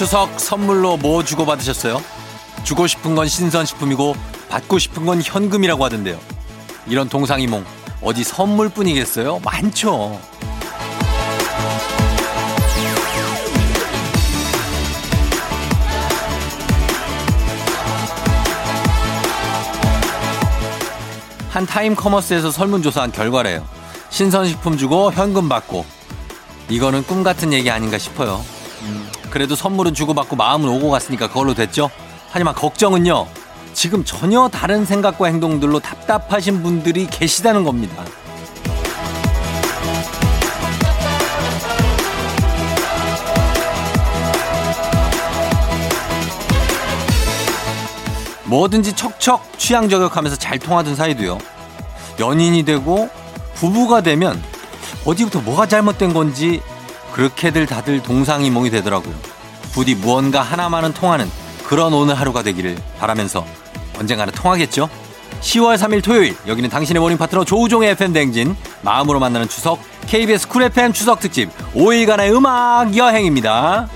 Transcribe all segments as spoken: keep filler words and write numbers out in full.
추석 선물로 뭐 주고받으셨어요? 주고 싶은 건 신선식품이고 받고 싶은 건 현금이라고 하던데요. 이런 동상이몽 어디 선물뿐이겠어요? 많죠. 한 타임커머스에서 설문조사한 결과래요. 신선식품 주고 현금 받고, 이거는 꿈같은 얘기 아닌가 싶어요. 음, 그래도 선물은 주고받고 마음은 오고 갔으니까 그걸로 됐죠. 하지만 걱정은요, 지금 전혀 다른 생각과 행동들로 답답하신 분들이 계시다는 겁니다. 뭐든지 척척 취향 저격하면서 잘 통하던 사이도요, 연인이 되고 부부가 되면 어디부터 뭐가 잘못된 건지 그렇게들 다들 동상이몽이 되더라고요. 부디 무언가 하나만은 통하는 그런 오늘 하루가 되기를 바라면서, 언젠가는 통하겠죠? 시월 삼일 토요일, 여기는 당신의 모닝 파트너 조우종의 에프엠 대행진, 마음으로 만나는 추석 케이비에스 쿨 에프엠 추석 특집 오일간의 음악 여행입니다.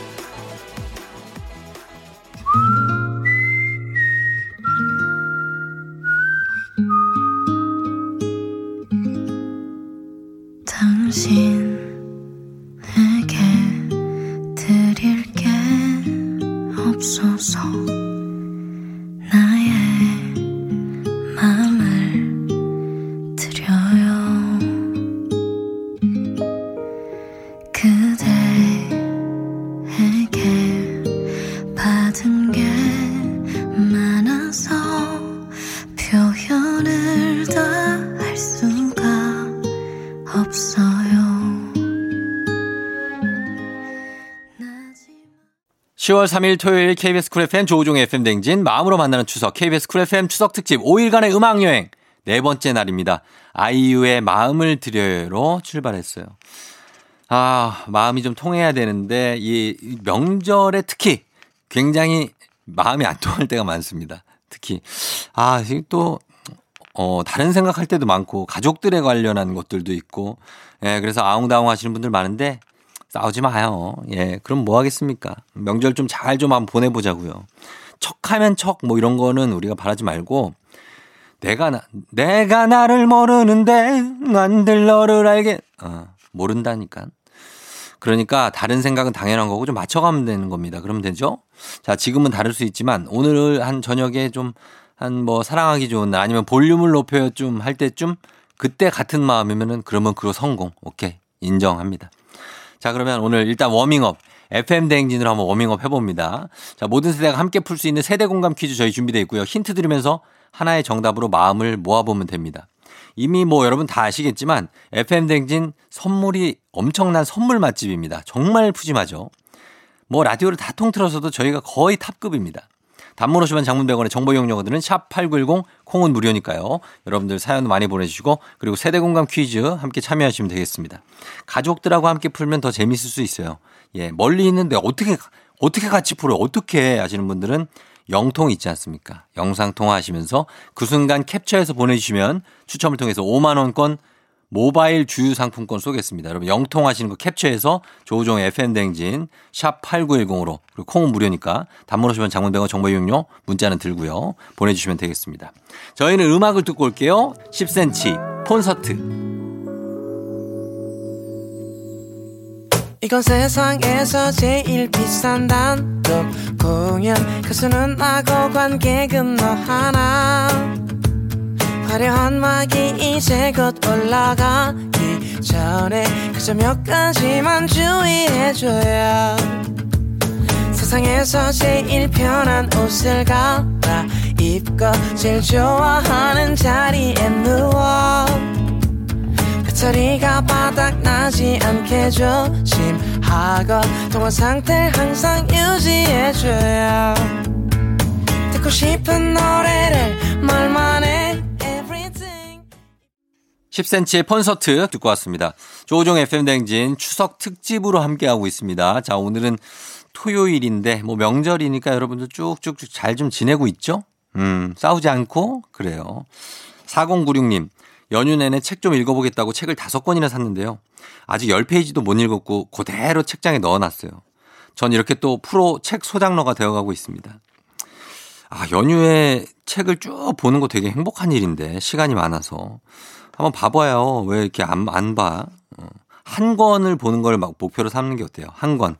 당신에게 드릴 게 없어서 나의 마음을 드려요. 그대에게 받은 게 많아서 표현을 다 할 수가 없어요. 시월 삼일 토요일 케이비에스 쿨 에프엠 조우종의 에프엠 대행진, 마음으로 만나는 추석 케이비에스 쿨 에프엠 추석 특집 오일간의 음악 여행 네 번째 날입니다. 아이유의 마음을 드려요로 출발했어요. 아, 마음이 좀 통해야 되는데 이 명절에 특히 굉장히 마음이 안 통할 때가 많습니다. 특히 아, 또 어, 다른 생각할 때도 많고 가족들에 관련한 것들도 있고, 예, 그래서 아웅다웅 하시는 분들 많은데 싸우지 마요. 예, 그럼 뭐 하겠습니까? 명절 좀 잘 좀 한번 보내보자고요. 척하면 척 뭐 이런 거는 우리가 바라지 말고, 내가 나, 내가 나를 모르는데 난들 너를 알게, 아, 모른다니까. 그러니까 다른 생각은 당연한 거고 좀 맞춰가면 되는 겁니다. 그러면 되죠. 자, 지금은 다를 수 있지만 오늘 한 저녁에 좀 한 뭐 사랑하기 좋은 날, 아니면 볼륨을 높여 좀 할 때쯤, 그때 같은 마음이면은 그러면 그거 성공. 오케이, 인정합니다. 자, 그러면 오늘 일단 워밍업, 에프엠 대행진으로 한번 워밍업 해봅니다. 자, 모든 세대가 함께 풀 수 있는 세대 공감 퀴즈 저희 준비되어 있고요. 힌트 드리면서 하나의 정답으로 마음을 모아보면 됩니다. 이미 뭐 여러분 다 아시겠지만 에프엠 대행진 선물이 엄청난 선물 맛집입니다. 정말 푸짐하죠. 뭐 라디오를 다 통틀어서도 저희가 거의 탑급입니다. 단문 오시면 장문 백 원의 정보 이용료들은 샵 팔구일공, 콩은 무료니까요. 여러분들 사연 많이 보내주시고, 그리고 세대 공감 퀴즈 함께 참여하시면 되겠습니다. 가족들하고 함께 풀면 더 재밌을 수 있어요. 예, 멀리 있는데 어떻게, 어떻게 같이 풀어요? 어떻게 하시는 분들은 영통 있지 않습니까? 영상통화 하시면서 그 순간 캡처해서 보내주시면 추첨을 통해서 오만 원권 모바일 주유 상품권 쏘겠습니다. 여러분 영통 하시는 거 캡처해서 조우종의 에프엠 대행진 샵 팔구일공으로, 그리고 콩은 무료니까 단문 오시면 장문 백 원 정보 이용료, 문자는 들고요. 보내주시면 되겠습니다. 저희는 음악을 듣고 올게요. 십 센티미터 콘서트. 이건 세상에서 제일 비싼 단독 공연, 가수는 나고 관객은 너 하나, 화려한 막이 이제 곧 올라가기 전에 그저 몇 가지만 주의해줘요. 세상에서 제일 편한 옷을 갈아입고 제일 좋아하는 자리에 누워 배터리가 바닥나지 않게 조심하고 동안 상태를 항상 유지해줘요. 듣고 싶은 노래를 말만 해. 십 센티미터의 콘서트 듣고 왔습니다. 조우종 에프엠 대행진 추석 특집으로 함께하고 있습니다. 자, 오늘은 토요일인데 뭐 명절이니까 여러분들 쭉쭉쭉 잘 좀 지내고 있죠? 음, 싸우지 않고 그래요. 사공구육 님, 연휴 내내 책 좀 읽어보겠다고 책을 다섯 권이나 샀는데요. 아직 열 페이지도 못 읽었고 그대로 책장에 넣어놨어요. 전 이렇게 또 프로 책 소장러가 되어가고 있습니다. 아, 연휴에 책을 쭉 보는 거 되게 행복한 일인데 시간이 많아서 한번 봐봐요. 왜 이렇게 안, 안 봐? 한 권을 보는 걸 막 목표로 삼는 게 어때요? 한 권,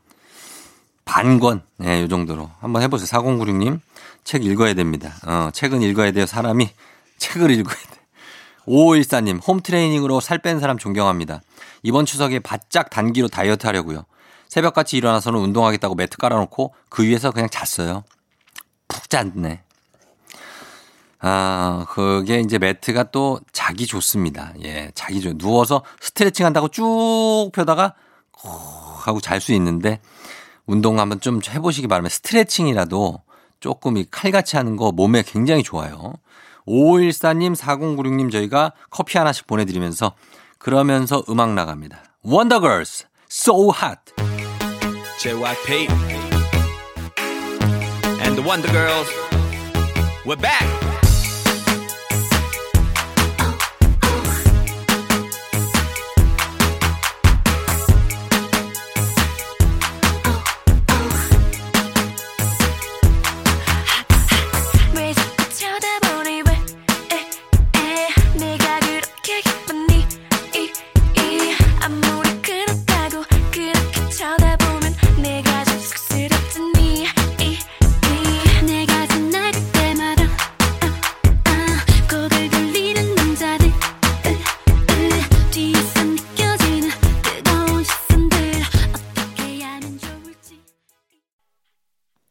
반 권, 네, 요 정도로 한번 해보세요. 사공구육 님, 책 읽어야 됩니다. 어, 책은 읽어야 돼요. 사람이 책을 읽어야 돼. 오오일사 님, 홈트레이닝으로 살 뺀 사람 존경합니다. 이번 추석에 바짝 단기로 다이어트 하려고요. 새벽같이 일어나서는 운동하겠다고 매트 깔아놓고 그 위에서 그냥 잤어요. 푹 잤네. 아, 그게 이제 매트가 또 자기 좋습니다. 예, 자기 좋. 누워서 스트레칭 한다고 쭉 펴다가 콕 하고 잘 수 있는데 운동 한번 좀 해보시기 바랍니다. 스트레칭이라도 조금 이 칼같이 하는 거 몸에 굉장히 좋아요. 오오일사 님, 사공구육 님 저희가 커피 하나씩 보내드리면서 그러면서 음악 나갑니다. 원더걸스, So Hot. 제이와이피 and the Wonder Girls. We're back.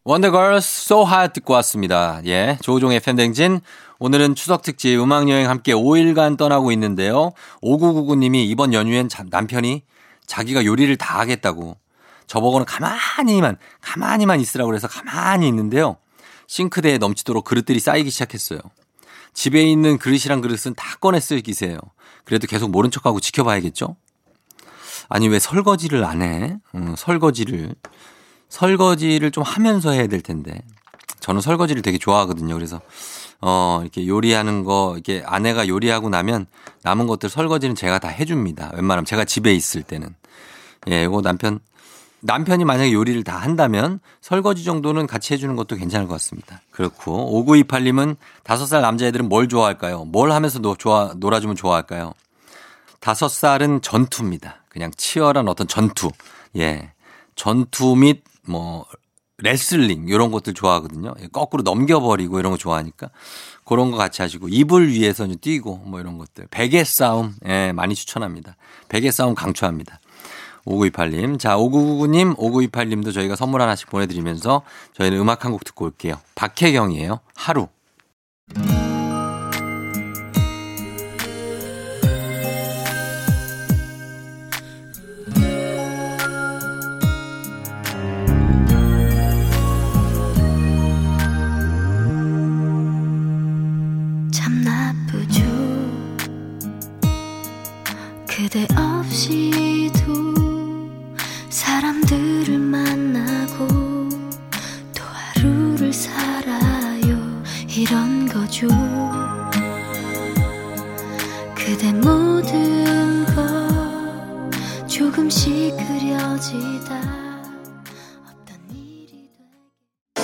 원더걸스 So Hot 듣고 왔습니다. 예, 조우종 에프엠 댕진 오늘은 추석 특집 음악여행 함께 오 일간 떠나고 있는데요. 오구구구 님이 이번 연휴엔 남편이 자기가 요리를 다 하겠다고 저보고는 가만히만 가만히만 있으라고 그래서 가만히 있는데요. 싱크대에 넘치도록 그릇들이 쌓이기 시작했어요. 집에 있는 그릇이랑 그릇은 다 꺼내 쓸 기세예요. 그래도 계속 모른 척하고 지켜봐야겠죠? 아니 왜 설거지를 안 해? 음, 설거지를. 설거지를 좀 하면서 해야 될 텐데. 저는 설거지를 되게 좋아하거든요. 그래서, 어, 이렇게 요리하는 거, 이렇게 아내가 요리하고 나면 남은 것들 설거지는 제가 다 해줍니다. 웬만하면 제가 집에 있을 때는. 예, 이거 남편, 남편이 만약에 요리를 다 한다면 설거지 정도는 같이 해주는 것도 괜찮을 것 같습니다. 그렇고, 오구이팔 님은 다섯 살 남자애들은 뭘 좋아할까요? 뭘 하면서 노, 좋아, 놀아주면 좋아할까요? 다섯 살은 전투입니다. 그냥 치열한 어떤 전투. 예. 전투 및 뭐 레슬링 이런 것들 좋아하거든요. 거꾸로 넘겨버리고 이런 거 좋아하니까 그런 거 같이 하시고 이불 위에서 뛰고 뭐 이런 것들. 베개 싸움 예, 많이 추천합니다. 베개 싸움 강추합니다. 오구이팔 님. 자 오구구구 님 오구이팔 님도 저희가 선물 하나씩 보내드리면서 저희는 음악 한 곡 듣고 올게요. 박혜경이에요. 하루. 그대 없이도 사람들을 만나고 또 하루를 살아요 이런 거죠. 그대 모든 것 조금씩 그려지다 어떤 일이 되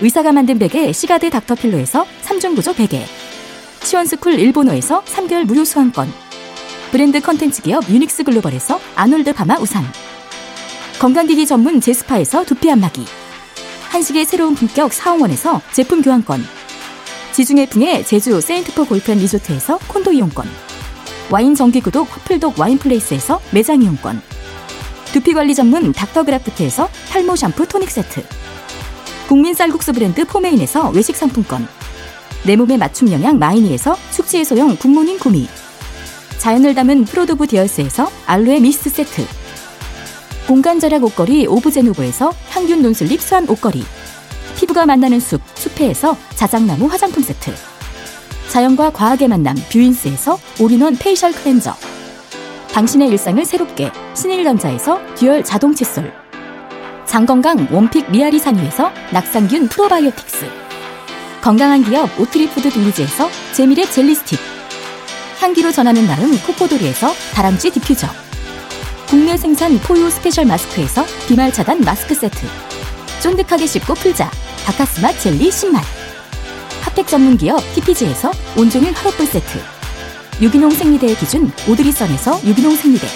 의사가 만든 베개 시가드 닥터필로에서 삼중 구조 베개, 시원스쿨 일본어에서 삼 개월 무료 수강권, 브랜드 컨텐츠 기업 유닉스 글로벌에서 아놀드 바마 우산, 건강기기 전문 제스파에서 두피 안마기, 한식의 새로운 품격 사홍원에서 제품 교환권, 지중해풍의 제주 세인트포 골프앤 리조트에서 콘도 이용권, 와인 정기구독 화풀독 와인플레이스에서 매장 이용권, 두피관리 전문 닥터그라프트에서 탈모 샴푸 토닉 세트, 국민 쌀국수 브랜드 포메인에서 외식 상품권, 내 몸에 맞춤 영양 마이니에서 숙취 해소용 국모닝 구미, 자연을 담은 프로도브 디얼스에서 알로에 미스트 세트, 공간 절약 옷걸이 오브제노브에서 항균 논슬립 수한 옷걸이, 피부가 만나는 숲 숲회에서 자작나무 화장품 세트, 자연과 과학의 만남 뷰인스에서 올인원 페이셜 클렌저, 당신의 일상을 새롭게 신일전자에서 듀얼 자동 칫솔, 장건강 원픽 미아리 산유에서 낙상균 프로바이오틱스, 건강한 기업 오트리푸드 빌리지에서 재미랩 젤리스틱, 향기로 전하는 마음 코코도리에서 다람쥐 디퓨저, 국내 생산 포유 스페셜 마스크에서 비말 차단 마스크 세트, 쫀득하게 씹고 풀자 바카스맛 젤리 신맛, 핫팩 전문 기업 티피지에서 온종일 화롯불 세트, 유기농 생리대의 기준 오드리선에서 유기농 생리대,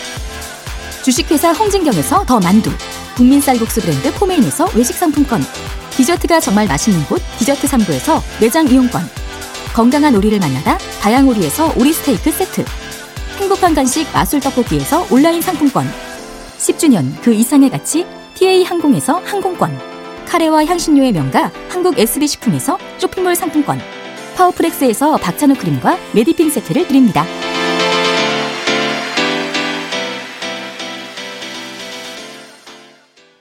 주식회사 홍진경에서 더 만두, 국민 쌀국수 브랜드 포메인에서 외식 상품권, 디저트가 정말 맛있는 곳 디저트 삼 부에서 매장 이용권, 건강한 오리를 만나다 다양오리에서 오리 스테이크 세트, 행복한 간식 마술 떡볶이에서 온라인 상품권, 십 주년 그 이상의 가치 티에이항공에서 항공권, 카레와 향신료의 명가 한국 에스비 식품에서 쇼핑몰 상품권, 파워프렉스에서 박찬호 크림과 메디핑 세트를 드립니다.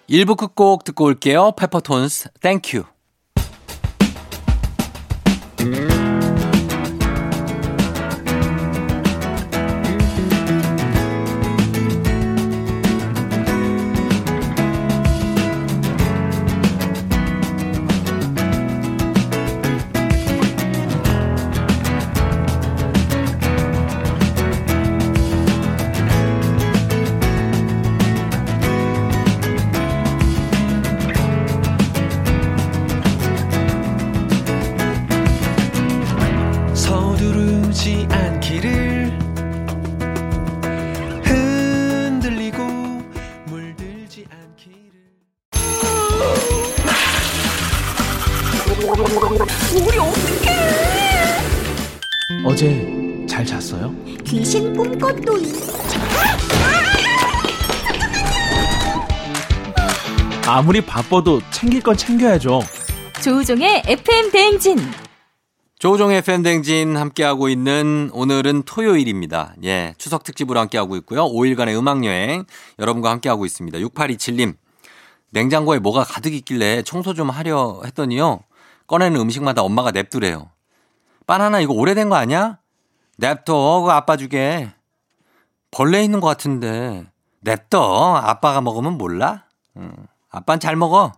일 부 끝곡 듣고 올게요. 페퍼톤스 땡큐. 아무리 바빠도 챙길 건 챙겨야죠. 조우종의 에프엠 대행진. 조우종의 에프엠 대행진 함께하고 있는 오늘은 토요일입니다. 예, 추석 특집으로 함께하고 있고요. 오 일간의 음악여행 여러분과 함께하고 있습니다. 육팔이칠 님. 냉장고에 뭐가 가득 있길래 청소 좀 하려 했더니요. 꺼내는 음식마다 엄마가 냅두래요. 바나나 이거 오래된 거 아니야? 냅둬. 그거 아빠 주게. 벌레 있는 것 같은데. 냅둬. 아빠가 먹으면 몰라? 음. 아빠는 잘 먹어.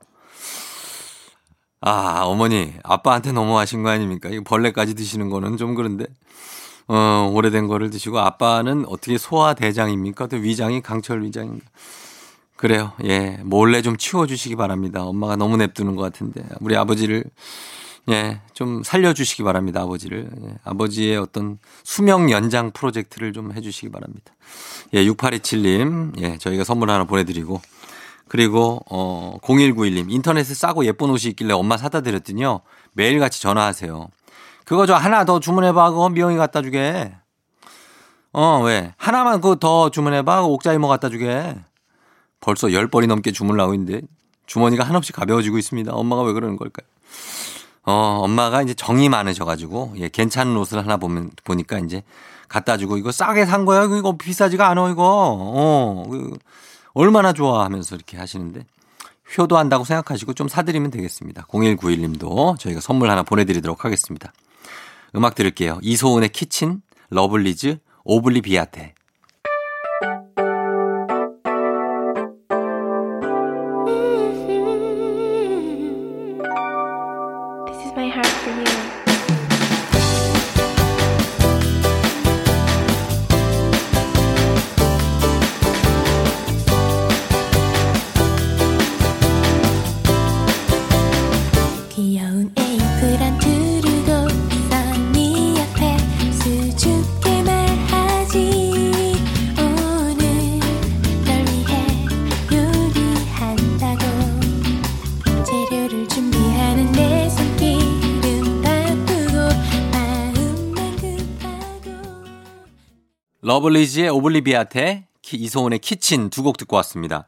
아, 어머니, 아빠한테 너무하신 거 아닙니까? 이 벌레까지 드시는 거는 좀 그런데. 어, 오래된 거를 드시고 아빠는 어떻게 소화 대장입니까? 또 위장이 강철 위장입니다. 그래요. 예. 몰래 좀 치워 주시기 바랍니다. 엄마가 너무 냅두는 것 같은데. 우리 아버지를 예, 좀 살려 주시기 바랍니다. 아버지를. 예, 아버지의 어떤 수명 연장 프로젝트를 좀 해 주시기 바랍니다. 예, 육팔이칠 님. 예, 저희가 선물 하나 보내 드리고 그리고 어 공일구일 님 인터넷에 싸고 예쁜 옷이 있길래 엄마 사다 드렸더니요. 매일같이 전화하세요. 그거 저 하나 더 주문해봐. 그거 미영이 갖다 주게. 어 왜? 하나만 그거 더 주문해봐. 옥자 이모 갖다 주게. 벌써 열 벌이 넘게 주문 나오고 있는데 주머니가 한없이 가벼워지고 있습니다. 엄마가 왜 그러는 걸까요? 어 엄마가 이제 정이 많으셔가지고 예 괜찮은 옷을 하나 보면 보니까 이제 갖다 주고 이거 싸게 산 거야. 이거 비싸지가 않아 이거. 어 그. 얼마나 좋아하면서 이렇게 하시는데 효도한다고 생각하시고 좀 사드리면 되겠습니다. 공일구일 님도 저희가 선물 하나 보내드리도록 하겠습니다. 음악 들을게요. 이소은의 키친, 러블리즈, 오블리비아테. 지 러블리즈의 오블리비아테, 이소은의 키친 두 곡 듣고 왔습니다.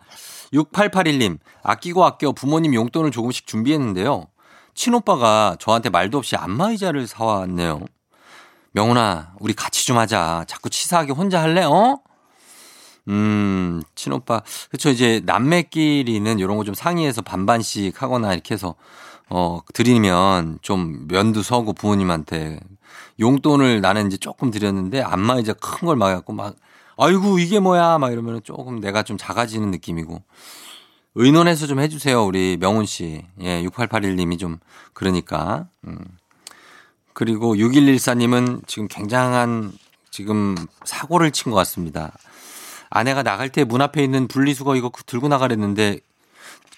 육팔팔일 님, 아끼고 아껴 부모님 용돈을 조금씩 준비했는데요. 친오빠가 저한테 말도 없이 안마의자를 사왔네요. 명훈아, 우리 같이 좀 하자. 자꾸 치사하게 혼자 할래? 어? 음, 친오빠. 그쵸, 이제 남매끼리는 이런 거 좀 상의해서 반반씩 하거나 이렇게 해서, 어, 드리면 좀 면도 서고 부모님한테 용돈을 나는 이제 조금 드렸는데 안마의자 큰 걸 막 해갖고 막, 아이고, 이게 뭐야? 막 이러면 조금 내가 좀 작아지는 느낌이고. 의논해서 좀 해주세요, 우리 명훈 씨. 예, 육팔팔일 님이 좀, 그러니까. 음. 그리고 육일일사 님은 지금 굉장한 지금 사고를 친 것 같습니다. 아내가 나갈 때 문 앞에 있는 분리수거 이거 들고 나가랬는데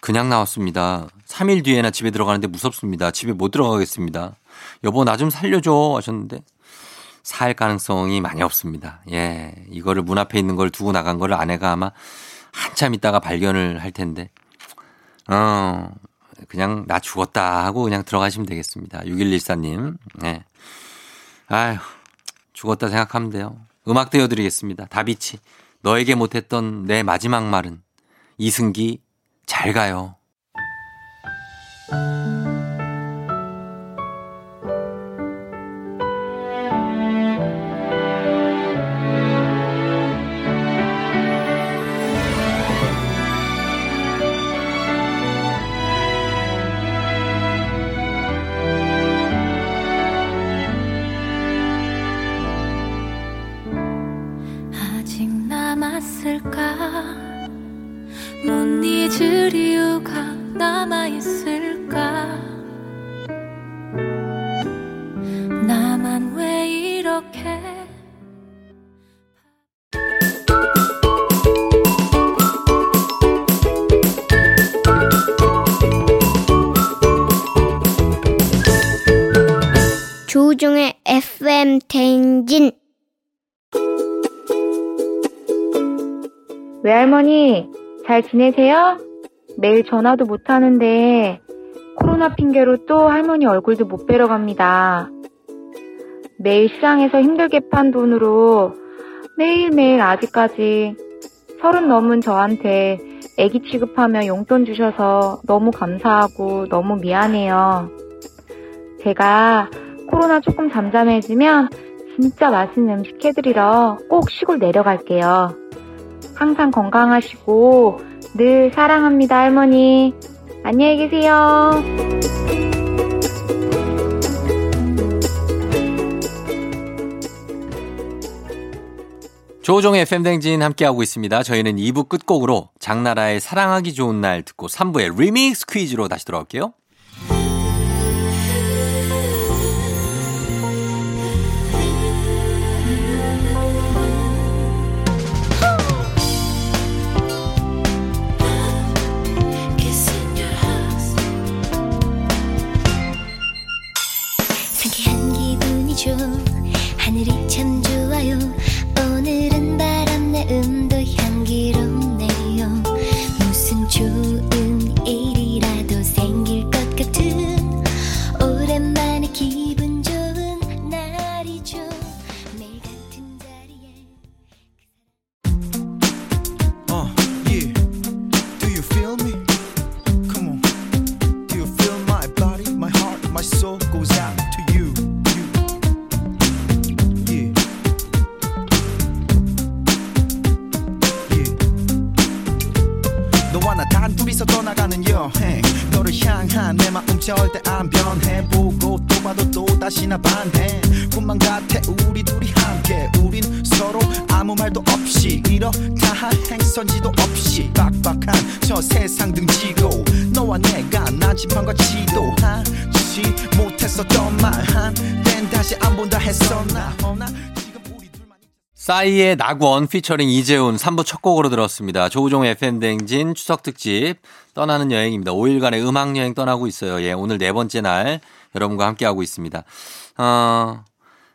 그냥 나왔습니다. 삼 일 뒤에나 집에 들어가는데 무섭습니다. 집에 못 들어가겠습니다. 여보 나 좀 살려줘 하셨는데 살 가능성이 많이 없습니다. 예, 이거를 문 앞에 있는 걸 두고 나간 거를 아내가 아마 한참 있다가 발견을 할 텐데 어 그냥 나 죽었다 하고 그냥 들어가시면 되겠습니다. 육일일사 님. 네. 아휴 죽었다 생각하면 돼요. 음악 띄워드리겠습니다. 다비치 너에게 못했던 내 마지막 말은. 이승기 잘 가요. 못 잊을 이유가 남아있을까. 나만 왜 이렇게. 조우종의 에프엠 대행진. 외할머니 잘 지내세요? 매일 전화도 못하는데 코로나 핑계로 또 할머니 얼굴도 못 뵈러 갑니다. 매일 시장에서 힘들게 판 돈으로 매일매일 아직까지 서른 넘은 저한테 애기 취급하며 용돈 주셔서 너무 감사하고 너무 미안해요. 제가 코로나 조금 잠잠해지면 진짜 맛있는 음식 해드리러 꼭 시골 내려갈게요. 항상 건강하시고 늘 사랑합니다, 할머니. 안녕히 계세요. 조우종의 에프엠 댕진 함께하고 있습니다. 저희는 이 부 끝곡으로 장나라의 사랑하기 좋은 날 듣고 삼 부의 리믹스 퀴즈로 다시 돌아올게요. 하늘이 참 좋아요. 오늘은 바람내 음도 향기롭네요. 무슨 좋은 일이라도 생길 것 같은 오랜만에 기분 좋은 날이죠. 매일 같은 자리에 uh, yeah. Do you feel me? Come on. Do you feel my body, my heart, my soul goes out to you. 둘이서 떠나가는 여행 너를 향한 내 마음 절대 안 변해. 보고 또 봐도 또다시 나 반해. 꿈만 같아 우리 둘이 함께. 우린 서로 아무 말도 없이 이렇다 한 행선지도 없이 빡빡한 저 세상 등지고 너와 내가 나침반과 지도 하지 못했었던 말 한땐 다시 안 본다 했었나. 어나 싸이의 낙원 피처링 이재훈 삼 부 첫 곡으로 들었습니다. 조우종 에프엠 대행진 추석특집 떠나는 여행입니다. 오 일간의 음악여행 떠나고 있어요. 예, 오늘 네 번째 날 여러분과 함께하고 있습니다. 어,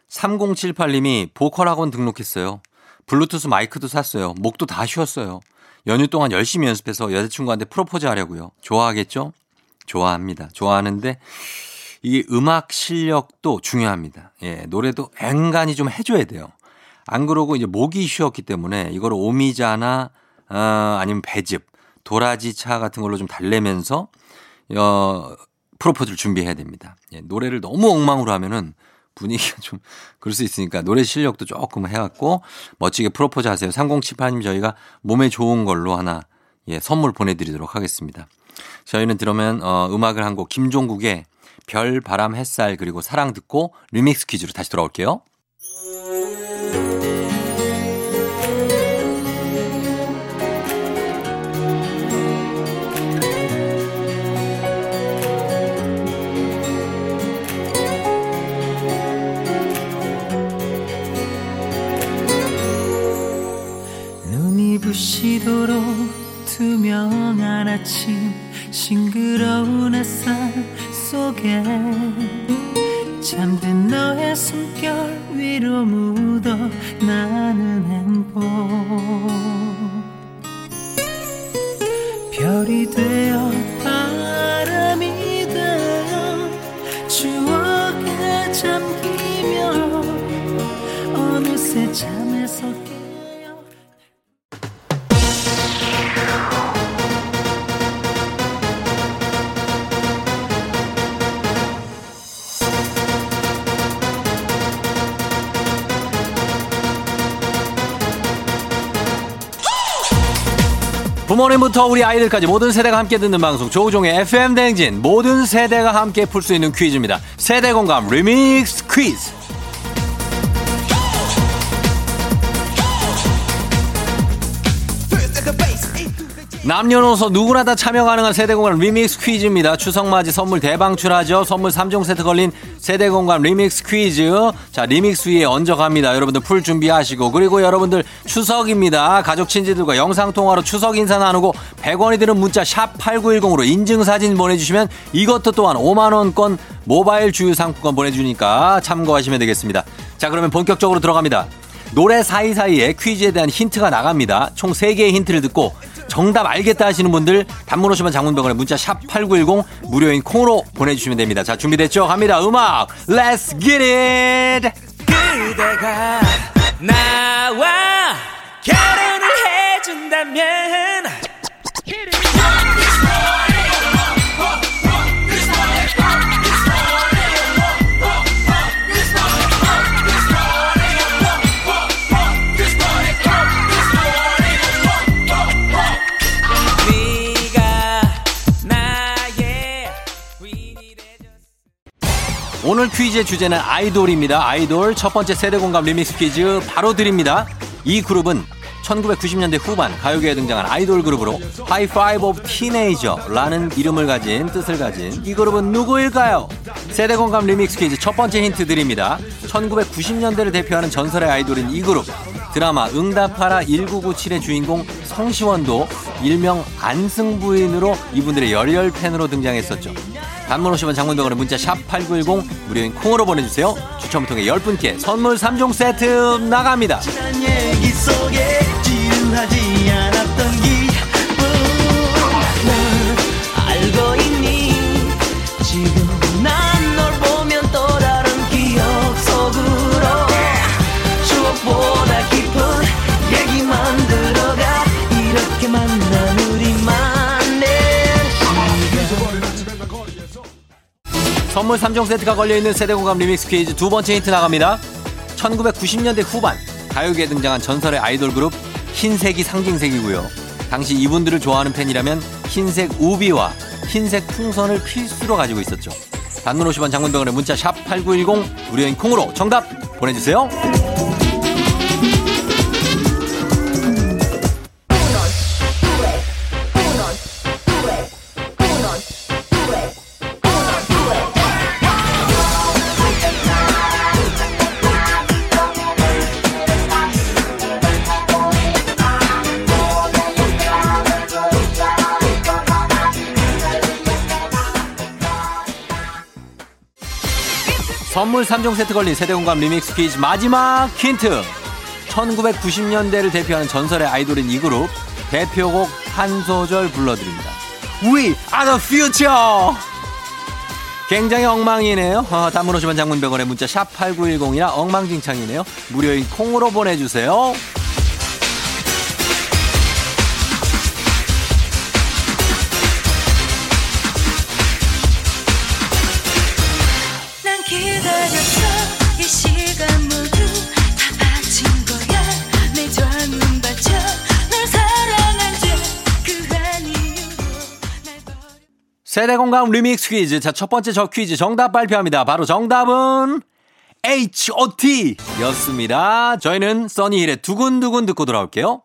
삼공칠팔 님이 보컬학원 등록했어요. 블루투스 마이크도 샀어요. 목도 다 쉬었어요. 연휴 동안 열심히 연습해서 여자친구한테 프로포즈 하려고요. 좋아하겠죠? 좋아합니다. 좋아하는데 이게 음악 실력도 중요합니다. 예, 노래도 앵간히 좀 해줘야 돼요. 안 그러고 이제 목이 쉬었기 때문에 이걸 오미자나 어, 아니면 배즙, 도라지차 같은 걸로 좀 달래면서 어, 프로포즈를 준비해야 됩니다. 예, 노래를 너무 엉망으로 하면은 분위기가 좀 그럴 수 있으니까 노래 실력도 조금 해갖고 멋지게 프로포즈 하세요. 삼공칠팔 님 저희가 몸에 좋은 걸로 하나 예, 선물 보내드리도록 하겠습니다. 저희는 들으면 어, 음악을 한 곡 김종국의 별, 바람, 햇살 그리고 사랑 듣고 리믹스 퀴즈로 다시 돌아올게요. 눈이 부시도록 투명한 아침 싱그러운 햇살 속에 잠든 너의 숨결 위로 묻어 나는 행복 별이 되어 바람이 되어 추억에 잠기며 어느새 잠에서 깨어 부모님부터 우리 아이들까지 모든 세대가 함께 듣는 방송 조우종의 에프엠 대행진 모든 세대가 함께 풀 수 있는 퀴즈입니다. 세대 공감 리믹스 퀴즈 남녀노소 누구나 다 참여 가능한 세대 공감 리믹스 퀴즈입니다. 추석 맞이 선물 대방출하죠. 선물 삼 종 세트 걸린 세대 공감 리믹스 퀴즈 자 리믹스 위에 얹어갑니다. 여러분들 풀 준비하시고 그리고 여러분들 추석입니다. 가족 친지들과 영상통화로 추석 인사 나누고 백 원이 드는 문자 샵 팔구일공으로 인증사진 보내주시면 이것도 또한 오만 원권 모바일 주유 상품권 보내주니까 참고하시면 되겠습니다. 자 그러면 본격적으로 들어갑니다. 노래 사이사이에 퀴즈에 대한 힌트가 나갑니다. 총 세 개의 힌트를 듣고 정답 알겠다 하시는 분들 단문 오시면 장문병원에 문자 샵팔구일공 무료인 콩으로 보내주시면 됩니다. 자 준비됐죠? 갑니다. 음악 Let's get it 그대가 나와 결혼을 해준다면 오늘 퀴즈의 주제는 아이돌입니다. 아이돌 첫 번째 세대 공감 리믹스 퀴즈 바로 드립니다. 이 그룹은 천구백구십 년대 후반 가요계에 등장한 아이돌 그룹으로 하이 파이브 오브 티네이저라는 이름을 가진 뜻을 가진 이 그룹은 누구일까요? 세대 공감 리믹스 퀴즈 첫 번째 힌트 드립니다. 천구백구십 년대를 대표하는 전설의 아이돌인 이 그룹 드라마 응답하라 천구백구십칠의 주인공 성시원도 일명 안승부인으로 이분들의 열렬 팬으로 등장했었죠. 단문 오십 원 장문병원의 문자 샵팔구일공 무료인 콩으로 보내주세요. 추첨을 통해 열 분께 선물 삼 종 세트 나갑니다. 선물 삼 종 세트가 걸려있는 세대공감 리믹스 퀴즈 두 번째 힌트 나갑니다. 천구백구십 년대 후반 가요계에 등장한 전설의 아이돌 그룹 흰색이 상징색이고요. 당시 이분들을 좋아하는 팬이라면 흰색 우비와 흰색 풍선을 필수로 가지고 있었죠. 단문 오십 원 장문병원의 문자 샵팔구일공 무료인 콩으로 정답 보내주세요. 선물 삼 종 세트 걸린 세대공감 리믹스 퀴즈 마지막 힌트 천구백구십 년대를 대표하는 전설의 아이돌인 이 그룹 대표곡 한 소절 불러드립니다. We are the future 굉장히 엉망이네요. 어, 단문 오시면 장문병원에 문자 샵 팔구일공이라 엉망진창이네요. 무료인 콩으로 보내주세요. 세대공감 리믹스 퀴즈. 자, 첫 번째 저 퀴즈 정답 발표합니다. 바로 정답은 에이치 오 티 였습니다. 저희는 써니힐의 두근두근 듣고 돌아올게요.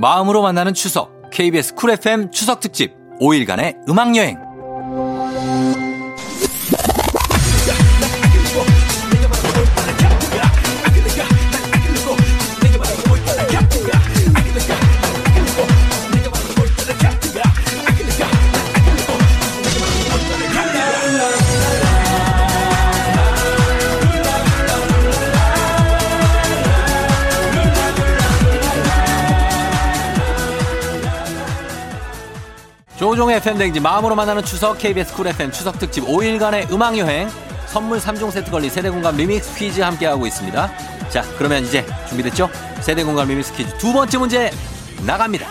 마음으로 만나는 추석, 케이비에스 쿨 에프엠 추석 특집 오일간의 음악여행. 조우종 에프엠 대행진 마음으로 만나는 추석 케이비에스 쿨 에프엠 추석 특집 오일간의 음악여행 선물 삼 종 세트 걸린 세대공감 리믹스 퀴즈 함께하고 있습니다. 자, 그러면 이제 준비됐죠? 세대공감 리믹스 퀴즈 두 번째 문제 나갑니다.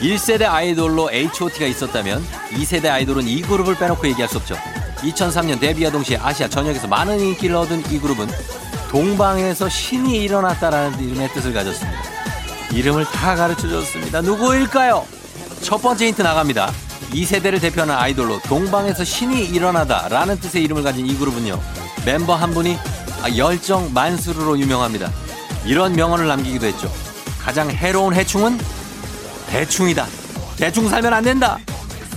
일 세대 아이돌로 에이치 오 티가 있었다면 이 세대 아이돌은 이 그룹을 빼놓고 얘기할 수 없죠. 이천삼 년 데뷔와 동시에 아시아 전역에서 많은 인기를 얻은 이 그룹은 동방에서 신이 일어났다라는 이름의 뜻을 가졌습니다. 이름을 다 가르쳐줬습니다. 누구일까요? 첫 번째 힌트 나갑니다. 이 세대를 대표하는 아이돌로 동방에서 신이 일어나다라는 뜻의 이름을 가진 이 그룹은요, 멤버 한 분이 열정 만수르로 유명합니다. 이런 명언을 남기기도 했죠. 가장 해로운 해충은 대충이다. 대충 살면 안 된다.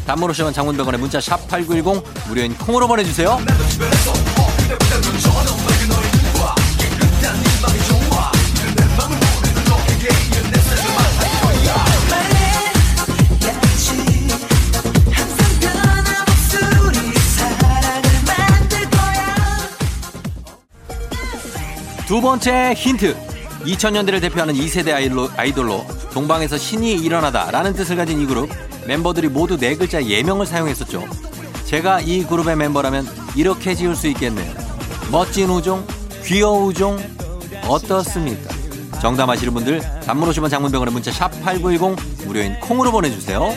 단문 오시면 장문병원에 문자 샵 팔구일공 무료인 콩으로 보내주세요. 두 번째 힌트. 이천 년대를 대표하는 이 세대 아이돌로, 아이돌로 동방에서 신이 일어나다라는 뜻을 가진 이 그룹. 멤버들이 모두 네 글자 예명을 사용했었죠. 제가 이 그룹의 멤버라면 이렇게 지을 수 있겠네요. 멋진 우종, 귀여우종, 어떻습니까? 정답 아시는 분들 단문 오시면 장문병원의 문자 샵팔구일공 무료인 콩으로 보내주세요.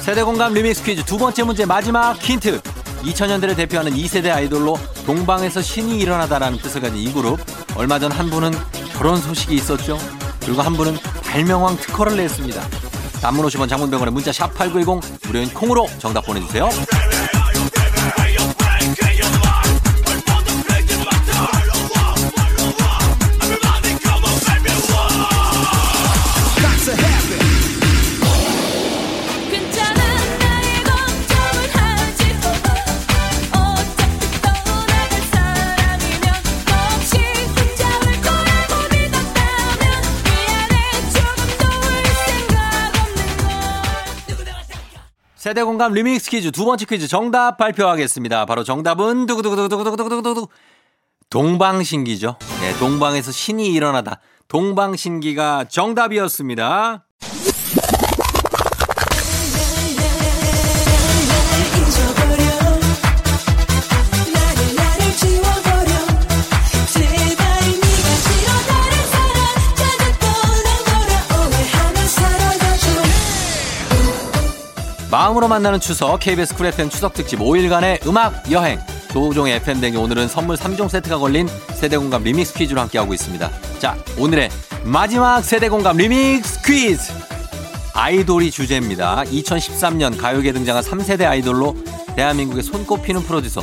세대공감 리믹스 퀴즈 두 번째 문제 마지막 힌트. 이천 년대를 대표하는 이 세대 아이돌로 동방에서 신이 일어나다라는 뜻을 가진 이 그룹. 얼마 전 한 분은 결혼 소식이 있었죠. 그리고 한 분은 발명왕 특허를 냈습니다. 단문 오십 원 장문병원에 문자 샵팔구일공 무료인 콩으로 정답 보내주세요. 세대공감 리믹스 퀴즈 두 번째 퀴즈 정답 발표하겠습니다. 바로 정답은 두구두구두구두구두구두구 동방신기죠. 네, 동방에서 신이 일어나다. 동방신기가 정답이었습니다. 마음으로 만나는 추석 케이비에스 쿨 에프엠 추석 특집 오일간의 음악 여행. 조우종의 에프엠 댕이 오늘은 선물 삼 종 세트가 걸린 세대공감 리믹스 퀴즈로 함께하고 있습니다. 자, 오늘의 마지막 세대공감 리믹스 퀴즈! 아이돌이 주제입니다. 이천십삼 년 가요계 등장한 삼 세대 아이돌로 대한민국의 손꼽히는 프로듀서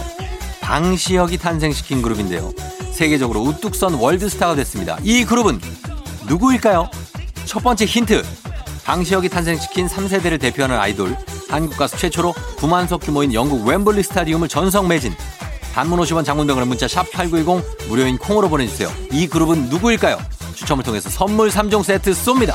방시혁이 탄생시킨 그룹인데요. 세계적으로 우뚝 선 월드스타가 됐습니다. 이 그룹은 누구일까요? 첫 번째 힌트. 방시혁이 탄생시킨 삼 세대를 대표하는 아이돌, 한국 가수 최초로 구만 석 규모인 영국 웸블리 스타디움을 전석 매진. 단문 오십 원, 장문 백 원의 문자 샵 팔구이공, 무료인 콩으로 보내주세요. 이 그룹은 누구일까요? 추첨을 통해서 선물 삼 종 세트 쏩니다.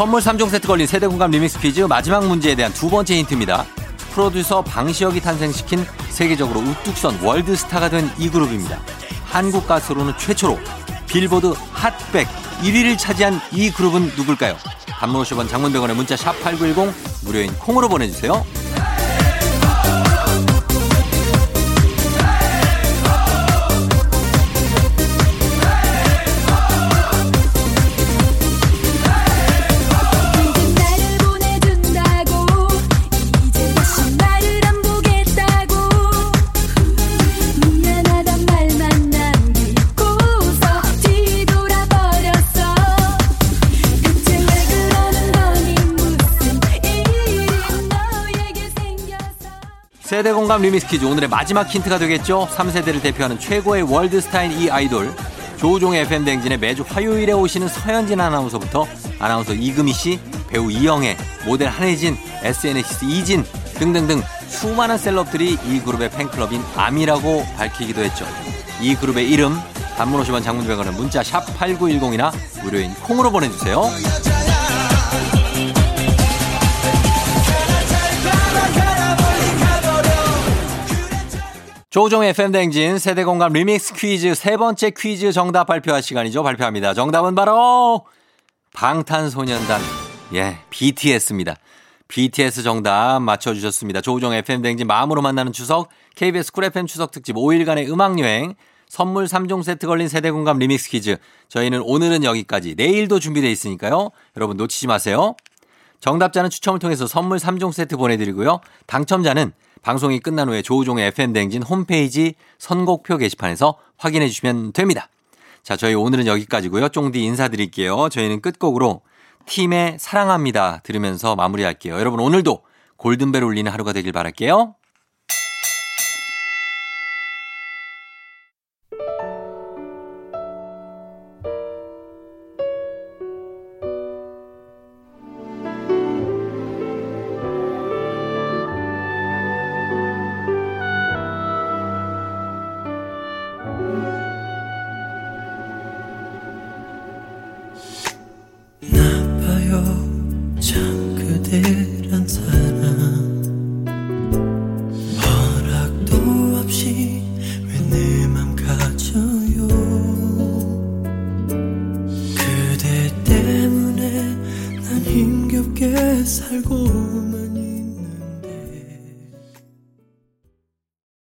선물 삼 종 세트 걸린 세대공감 리믹스 퀴즈 마지막 문제에 대한 두 번째 힌트입니다. 프로듀서 방시혁이 탄생시킨 세계적으로 우뚝선 월드스타가 된 이 그룹입니다. 한국 가수로는 최초로 빌보드 핫백 일 위를 차지한 이 그룹은 누굴까요? 단문 오십 원, 장문 백 원의 문자 샵 팔구일공, 무료인 콩으로 보내주세요. 세대공감 리믹스 퀴즈 오늘의 마지막 힌트가 되겠죠. 삼 세대를 대표하는 최고의 월드스타인 이 아이돌, 조우종의 에프엠 대행진에 매주 화요일에 오시는 서현진 아나운서부터 아나운서 이금희씨, 배우 이영애, 모델 한혜진, 에스엔엑스 이진 등등등 수많은 셀럽들이 이 그룹의 팬클럽인 아미라고 밝히기도 했죠. 이 그룹의 이름 단문 오십 원, 장문 백 원은 문자 샵 팔구일공이나 무료인 콩으로 보내주세요. 조우종의 에프엠 대행진 세대공감 리믹스 퀴즈 세 번째 퀴즈 정답 발표할 시간이죠. 발표합니다. 정답은 바로 방탄소년단, 예, 비티에스입니다. 비티에스 정답 맞춰주셨습니다. 조우종의 에프엠 대행진 마음으로 만나는 추석, 케이비에스 쿨 에프엠 추석 특집 오 일간의 음악여행, 선물 삼 종 세트 걸린 세대공감 리믹스 퀴즈. 저희는 오늘은 여기까지, 내일도 준비되어 있으니까요. 여러분 놓치지 마세요. 정답자는 추첨을 통해서 선물 삼 종 세트 보내드리고요. 당첨자는 방송이 끝난 후에 조우종의 에프엠 대행진 홈페이지 선곡표 게시판에서 확인해 주시면 됩니다. 자, 저희 오늘은 여기까지고요. 쫑디 인사드릴게요. 저희는 끝곡으로 팀의 사랑합니다 들으면서 마무리할게요. 여러분 오늘도 골든벨 울리는 하루가 되길 바랄게요. 살고